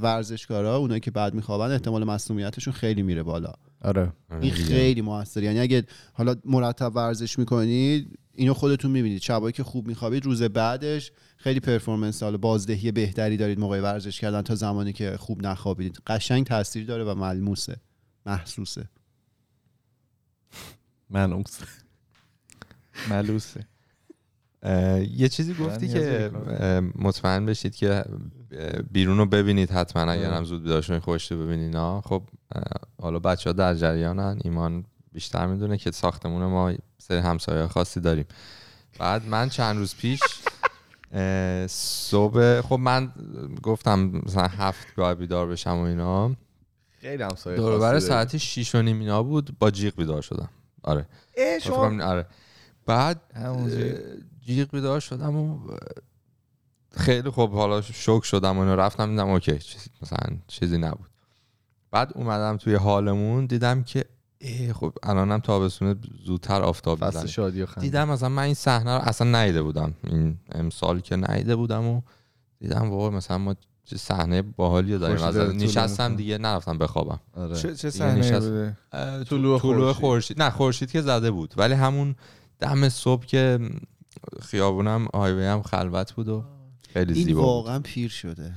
ورزشکارا اونایی که بعد میخوابن احتمال مسمومیتشون خیلی میره بالا. آره این خیلی موثره. یعنی اگه حالا مرتب ورزش میکنید اینو خودتون میبینید شبایی که خوب میخوابید روز بعدش خیلی پرفورمنس حالا بازدهی بهتری دارید موقع ورزش کردن تا زمانی که خوب نخوابیدید. قشنگ تاثیر داره و ملموسه محسوسه ملموسه ملوسه. یه چیزی گفتی که مطمئن بشید که بیرون رو ببینید حتما اگر هم زود بیدارشون خوشتو ببینید. خب حالا بچه ها در جریانن ایمان بیشتر میدونه که ساختمون ما سری همسایه خاصی داریم. بعد من چند روز پیش صبح خب من گفتم مثلا 7 باید بیدار بشم و اینا خیلی همسایه خاصی داریم دوربر ساعت 6:30 اینا بود با جیغ بیدار شدم. آره آره بعد جیغ بیدار شدم و خیلی خوب حالا شوک شدم و رفتم دیدم اوکی مثلا چیزی نبود. بعد اومدم توی حالمون دیدم که خب الانم تابستونه زودتر آفتاب میزنه. دیدم مثلا من این صحنه رو اصلا ندیده بودم این امسال که ندیده بودم و دیدم واقعا مثلا ما چه صحنه باحالی داریم. مثلا نشستم دیگه نرفتم بخوابم. آره. چه صحنه بوده؟ طلوع خورشید. نه خورشید که زده بود ولی همون دم صبح که خیابونم هایوی هم خلوت بود و خیلی زیبا. این واقعا پیر شده.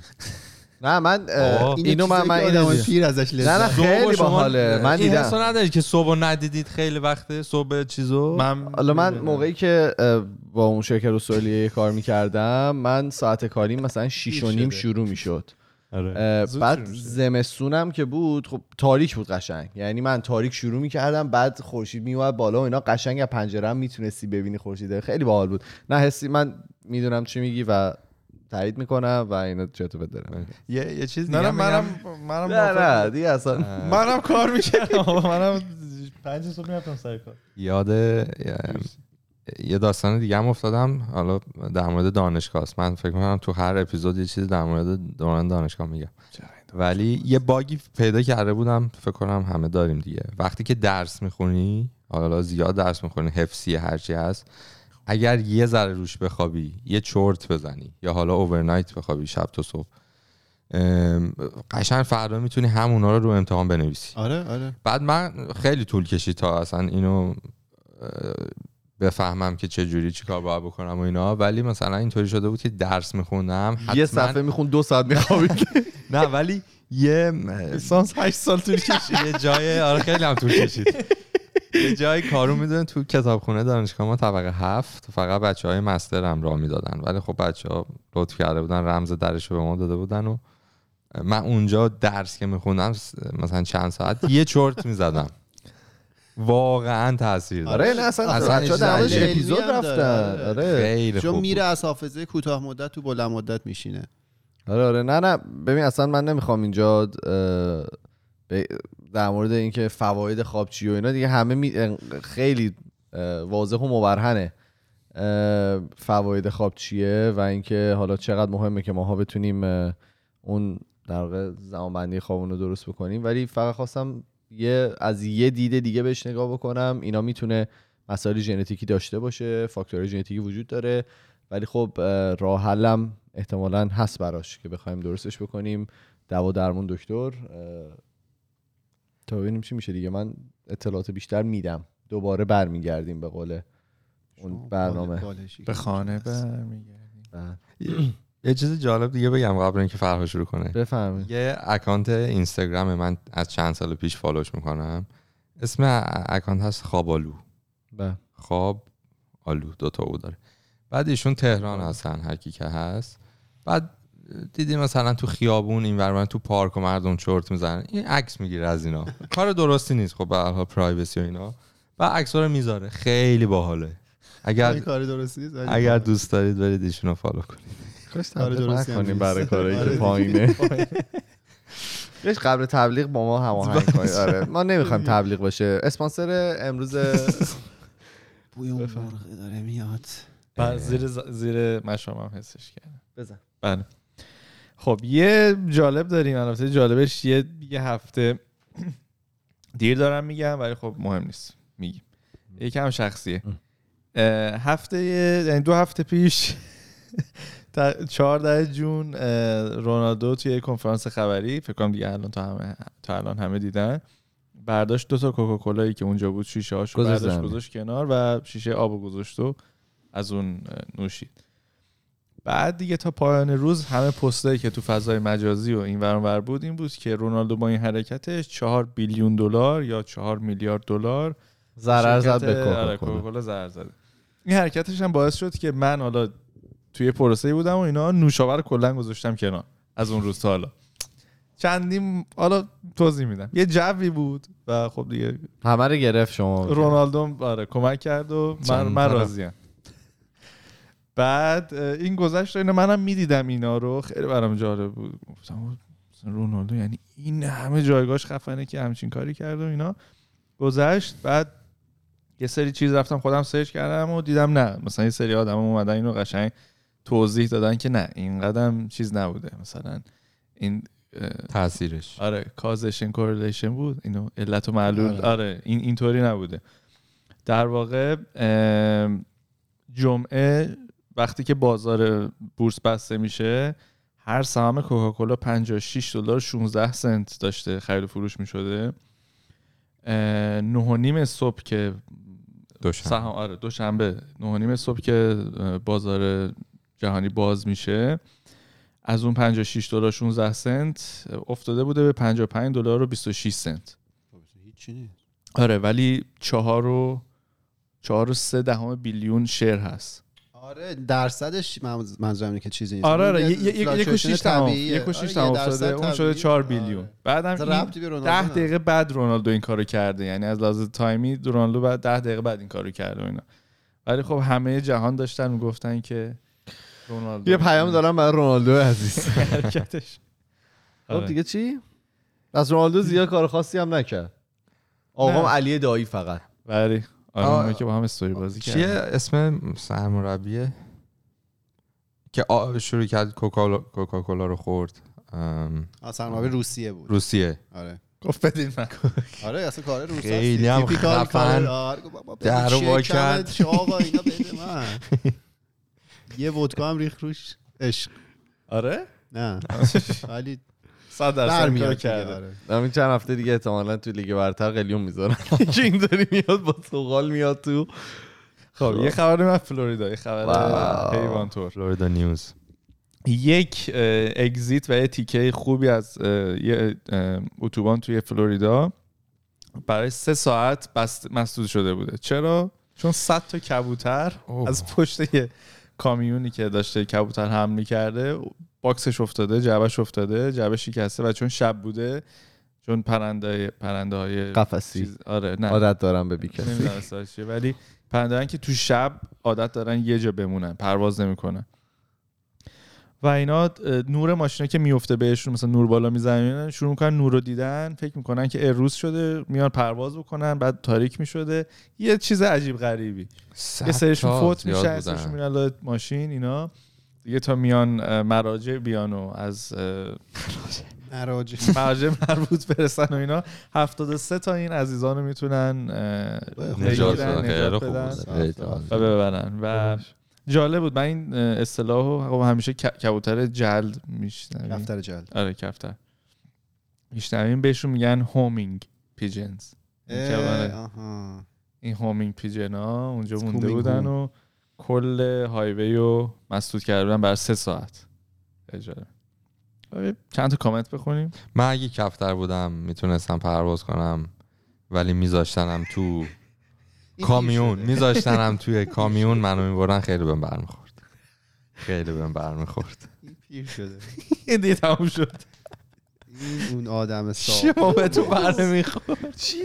نه من اینو من اینو پیر ازش لذت. نه خیلی باحاله. من دیدم. این اصلا نداری که صبح ندیدید خیلی وقته صبح چیزو. حالا من موقعی که با اون شرکت استرالیایی کار می‌کردم من ساعت کاریم مثلا 6:30 شروع می‌شد. آره. بعد زمستونم که بود خب تاریک بود قشنگ. یعنی من تاریک شروع می‌کردم بعد خورشید میومد بالا و اینا قشنگ از پنجره‌ام میتونستی ببینی خورشید. خیلی باحال بود. نه حسی من میدونم چی میگی و تایید میکنم و اینو چطور بدارم یه چیز دیگه منم دیگه اصلا منم کار میشه منم 5 صبح میرفتم سر کار. یاد یه داستان دیگه هم افتادم حالا در مورد دانشگاه است. من فکر میکنم تو هر اپیزود یه چیز در مورد دوران دانشگاه میگم ولی یه باگی پیدا کرده بودم فکر کنم همه داریم دیگه. وقتی که درس میخونی حالا زیاد درس میخونی حفظی هرچی هست اگر یه ذره روش بخوابی یه چرت بزنی یا حالا اورنایت بخوابی شب تا صبح قشنگ فردا میتونی همونا رو امتحان بنویسی. آره بعد من خیلی طول کشید تا اصلا اینو بفهمم که چجوری چیکار باید بکنم و اینا ولی مثلا اینطوری شده بود که درس میخوندم یه صفحه میخوند 2 ساعت میخوابید. نه ولی یه سانس 8 سال طول کشید. یه جای آره خیلی هم طول کشید. یه جایی کارو میدونن تو کتابخونه دانشگاه ما طبقه 7 فقط بچهای مستر هم راه میدادن ولی خب بچه‌ها لطف کرده بودن رمز درشو به ما داده بودن و من اونجا درس که میخوندم مثلا چند ساعت یه چرت میزدم واقعا تاثیر داشت. آره نه اصلا درش اپیزود رفتن. آره خیلی خوب چون میره از حافظه کوتاه مدت تو بلند مدت میشینه. آره نه ببین اصلا من نمیخوام اینجا در مورد اینکه فواید خواب چی و اینا دیگه همه خیلی واضح و مبرهنه فواید خواب چیه و اینکه حالا چقدر مهمه که ماها بتونیم اون در واقع زمانبندی خوابون رو درست بکنیم ولی فقط خواستم از یه دید دیگه بهش نگاه بکنم. اینا میتونه مسائل ژنتیکی داشته باشه فاکتورهای ژنتیکی وجود داره ولی خب راه حلم احتمالاً هست براش که بخوایم درستش بکنیم دوا درمون دکتر تا ببینیم چی میشه دیگه. من اطلاعات بیشتر میدم دوباره برمیگردیم به قول اون برنامه، به خانه برمیگردیم. یه چیز جالب دیگه بگم قبل اینکه فرهاد شروع کنه. بفرمایید. یه اکانت اینستاگرام من از چند سال پیش فالوش میکنم، اسم اکانت هست خوابالو. بله. خواب آلو دوتا او داره. بعد ایشون تهران هستن هرکی که هست. بعد دیدیم مثلا تو خیابون این ورمن تو پارک و مردم چرت میزنن، این عکس میگیره از اینا. کار درستی نیست خب، به هر حال پرایوسی و اینا. و عکس‌ها رو میذاره، خیلی باحاله. اگر کار درستی نیست، اگر دوست دارید برید ایشون رو فالو کنید. کاش کار درستی کنیم برای کارایی که پایینه. بهش قبل تبلیغ با ما هماهنگ کنید. آره ما نمیخوایم تبلیغ باشه. اسپانسر امروز بوی اون مرغ داره میاد. زیر مشامم حسش کردم. بزن. بله. خب یه جالب داریم، البته جالبش یه هفته دیر دارم میگم ولی خب مهم نیست میگیم. یکم شخصیه. یعنی 2 هفته پیش 14 جون رونالدو توی کنفرانس خبری، فکر کنم دیگه الان تا الان همه دیدن، برداشت 2 تا کوکاکولایی که اونجا بود شیشه هاشو برداشت گذاشت کنار و شیشه آبو گذاشت و از اون نوشید. بعد دیگه تا پایان روز همه پستایی که تو فضای مجازی و این ور اونور بود این بود که رونالدو با این حرکتش 4 بیلیون دلار یا 4 میلیارد دلار ضرر زد به کوکاکولا. ضرر زد. این حرکتش هم باعث شد که من حالا توی پروسه‌ای بودم و اینا نوشابه کلا گذاشتم کنار از اون روز تا حالا. چندین حالا توضیح میدم. یه جوی بود و خب دیگه همه رو گرفت. شما رونالدو آره کمک کرد و من راضی‌ام. بعد این گذشت و اینا، منم میدیدم اینا رو، خیلی برام جالب بود. گفتم رونالدو یعنی این همه جایگاهش خفنه که همچین کاری کرد و اینا. گذشت بعد یه سری چیز رفتم خودم سرچ کردم و دیدم نه، مثلا یه سری آدم اومدن اینو قشنگ توضیح دادن که نه این قدم چیز نبوده، مثلا این تاثیرش آره کازشن کورلیشن بود، اینو علت و معلول آره این اینطوری نبوده. در واقع جمعه وقتی که بازار بورس بسته میشه هر سهم کوکاکولا 56 دلار 16 سنت داشته خرید و فروش میشده. 9:30 صبح که دوشنبه 9:30 صبح که بازار جهانی باز میشه از اون 56 دلار 16 سنت افتاده بوده به 55 دلار و 26 سنت. هیچی نیست. آره ولی 4.3 بیلیون شیر هست. آره درصدش منظورم اینه که چیزی نیست. آره 1.6 افتاده اون شده 4 بیلیون. بعدم 10 دقیقه بعد رونالدو این کارو کرده، یعنی از لحاظ تایمی رونالدو بعد 10 دقیقه بعد این کارو کرده اینا. ولی خب همه جهان داشتن میگفتن که رونالدو. یه پیام دارم برای رونالدو عزیز. حرکتش. خب دیگه چی؟ از رونالدو زیاد کار خاصی هم نکرد. آقام علی دایی فقط. ولی آره که با هم استوری بازی کرد. چیه اسم سرمربیه که شروع کرد کوکاکولا رو خورد؟ سرمربی روسیه بود. روسیه. آره. گفت بدین من. آره اصلا کار روسیه. خیلی هم خفن. در رو با کرد. چه آقا اینا بده من. یه ودکا هم ریخ روش عشق. آره؟ نه. ولی 100% کار کرده. همین چند هفته دیگه احتمالاً تو لیگ برتر قلیون میذارن. چه اینطوری میاد با سوغال میاد تو. خب یه خبر من فلوریدا، یه خبر حیوان تور فلوریدا نیوز. یک اگزیت و یه تیکه خوبی از یه اتوبان توی فلوریدا برای 3 ساعت مسدود شده بوده. چرا؟ چون 100 تا کبوتر از پشت یه کامیونی که داشته کبوتر حمل کرده باکسش افتاده، جعبه شکسته و چون شب بوده، چون پرنده‌های قفسی آره نه عادت دارن به بیکسی، ولی پرنده‌ای که تو شب عادت دارن یه جا بمونن، پرواز نمیکنن و اینا نور ماشینا که میفته بهشون، مثلا نور بالا میزنن شروع میکنن نور رو دیدن فکر میکنن که روز شده میان پرواز بکنن، بعد تاریک میشده، یه چیز عجیب غریبی. یه سریشون فوت میشه، سریشون میرن لای ماشین اینا دیگه تا میان مراجع بیانو از مراجع مربوط برسن و اینا. 73 تا این عزیزانو میتونن نجات بدن و ببرن. و جالب بود، من این اصطلاحو همیشه کبوتر جلد میشنویم، کفتر جلد آره کفتر میشنویم، بهشون میگن هومینگ پیجنز. آها این هومینگ پیجنا اونجا مونده بودن و کل هایوی رو مسدود کرده بودن بر 3 ساعت اجاره. چند تا کامنت بخونیم. من اگه کفتر بودم میتونستم پرواز کنم ولی میذاشتنم تو کامیون، میذاشتنم توی کامیون منو میبرن. خیلی بهم برمیخورد، خیلی بهم برمیخورد. پیر شده این دیگه، تموم شد. این اون آدم صاحب شما به تو برمیخورد. چی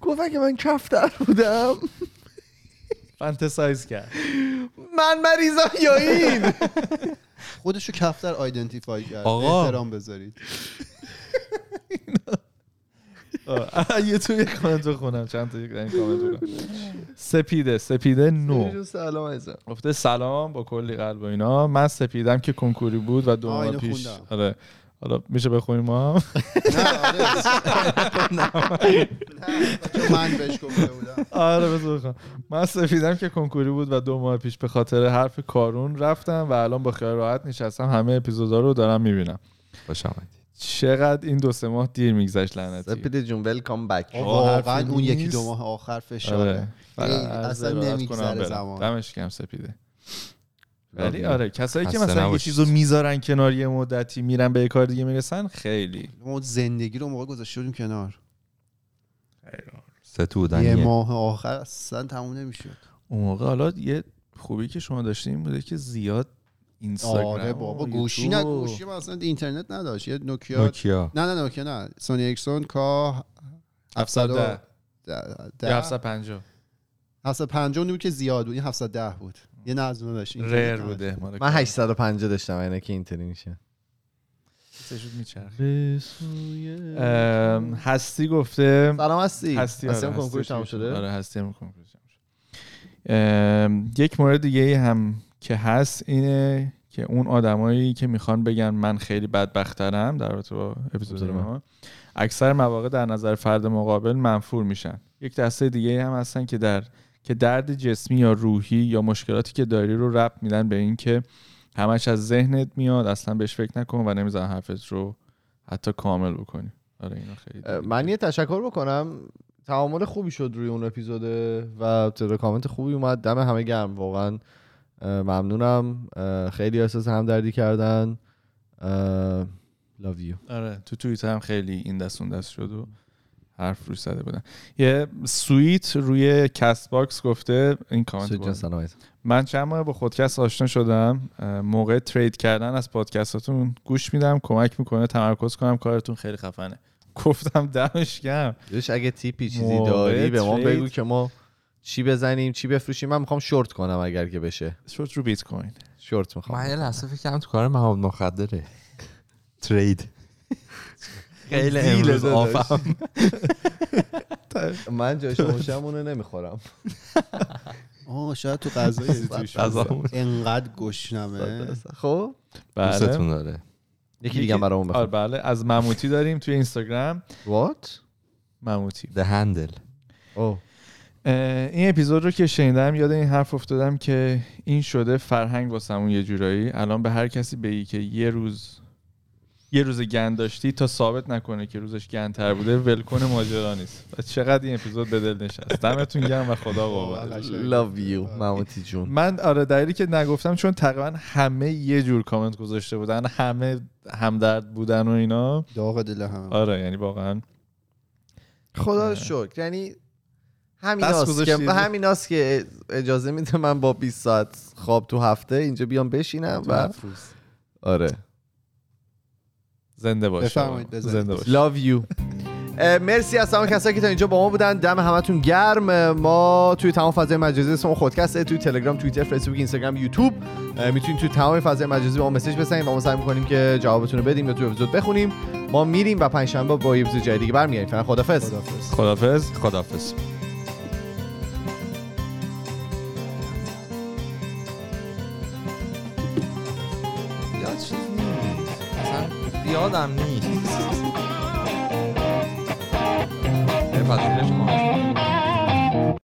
گفت اگه من کفتر بودم فانتزایز کرد من مریضم یا این خودشو کفتر آیدنتیفای کرد. احترام بذارید. یه تو یک کامنت بخونم، چند تا یک در این کامنت بخونم. سپیده نو گفته سلام با کلی قلب و اینا، من سپیدم که کنکوری بود و 2 ماه پیش. آره حالا میشه بخونیم ما هم؟ نه، من سفیدم که کنکوری بود و 2 ماه پیش به خاطر حرف کارون رفتم و الان با خیال راحت نشستم همه اپیزودا رو دارم میبینم. خوش آمدید. چقدر این 2-3 ماه دیر میگذشت لعنتی. سپید جون ویلکام بک. واقعا اون 1-2 ماه آخر فشاره، اصلا نمیگذره زمان. دمش گرم سپیده. ولی آره کسایی که مثلا یه چیزو میذارن کنار یه مدتی میرن به یه کار دیگه میرسن. خیلی ما زندگی رو موقع گذاشته بودیم کنار. یه ماه آخر اصلا تموم نمیشد اون موقع. حالا یه خوبی که شما داشتین بوده که زیاد اینستاگرام. آره بابا گوشی نه، گوشی اصلا اینترنت نداشت. یه نوکیا، نه نوکیا نه، سونی اکسون کا 710 750 750 نبود که زیاد بود، این 710 بود. یه نازونه داشتیم ریر بوده. من 850 داشتم. اینه که اینطوری میشه سشوت میچرخه. هستی گفته سلام. هستی هم کنکورش تموم شده. آره هستی هم کنکورش تموم شده. یک مورد دیگه هم که هست اینه که اون آدمایی که میخوان بگن من خیلی بدبخترم در رابطه با اپیزود ما، اکثر مواقع در نظر فرد مقابل منفور میشن. یک دسته دیگه هم هستن که درد جسمی یا روحی یا مشکلاتی که داری رو ربط میدن به این که همش از ذهنت میاد، اصلا بهش فکر نکن و نمیذارن حرفت رو حتی کامل بکنی. آره اینا خیلی. من یه تشکر بکنم، تعامل خوبی شد روی اون اپیزود و کامنت خوبی اومد. دم همه گرم، واقعا ممنونم. خیلی احساس همدردی کردن. love you. آره تو توییتر هم خیلی این دست اون دست شد و حرف روی زده بودن. یه سویت روی کست باکس گفته این کامنت بود: من چند ماه با خودکست آشنا شدم، موقع ترید کردن از پادکستاتون گوش میدم، کمک میکنه تمرکز کنم، کارتون خیلی خفنه. گفتم دمش گرم. دوش اگه تیپی چیزی داری به ما بگو که ما چی بزنیم چی بفروشیم. من میخوام شورت کنم اگر که بشه. شورت رو بیت کوین شورت میخوام. من لحظه فکر کردم تو کار محمد مخدره ترید. خیلی امروز آفم. من جای شماشمونو نمیخورم. شاید تو غذا انقدر گشنمه. خب دوستتون داره. یکی دیگه برامون بخون. بله از مموتی داریم توی اینستاگرام. وات مموتی the handle. این اپیزود رو که شنیدم یاد این حرف افتادم که این شده فرهنگ واسمون یه جورایی. الان به هر کسی بگی که یه روز گند داشتی تا ثابت نکنه که روزش گندتر بوده ولکن ماجرا نیست. و چقدر این اپیزود به دل نشست. دمتون گرم و خدا قوت. love you ماموتی جون. من آره دلیلی که نگفتم چون تقریبا همه یه جور کامنت گذاشته بودن، همه همدرد بودن و اینا، داغ دل هم. آره یعنی واقعا خدا شکر. یعنی همیناست که اجازه میده من با 20 ساعت خواب تو هفته اینجا بیام بشینم و آره زنده باش. زنده باش. love you. مرسی از تمام کسایی که تا اینجا با ما بودن. دم همتون گرم. ما توی تمام فضای مجازی اسم خودکسته، توی تلگرام، توییتر، فیسبوک، اینستاگرام، یوتیوب. میتونید توی تمام فضای مجازی به ما مسیج بزنید و ما سعی می‌کنیم که جوابتون رو بدیم یا توی اپیزود بخونیم. ما میریم و پنجشنبه با یه اپیزود جدید دیگه برمیگردیم. فعلا خدافظ. خدافظ. خدافظ. یادم نیست.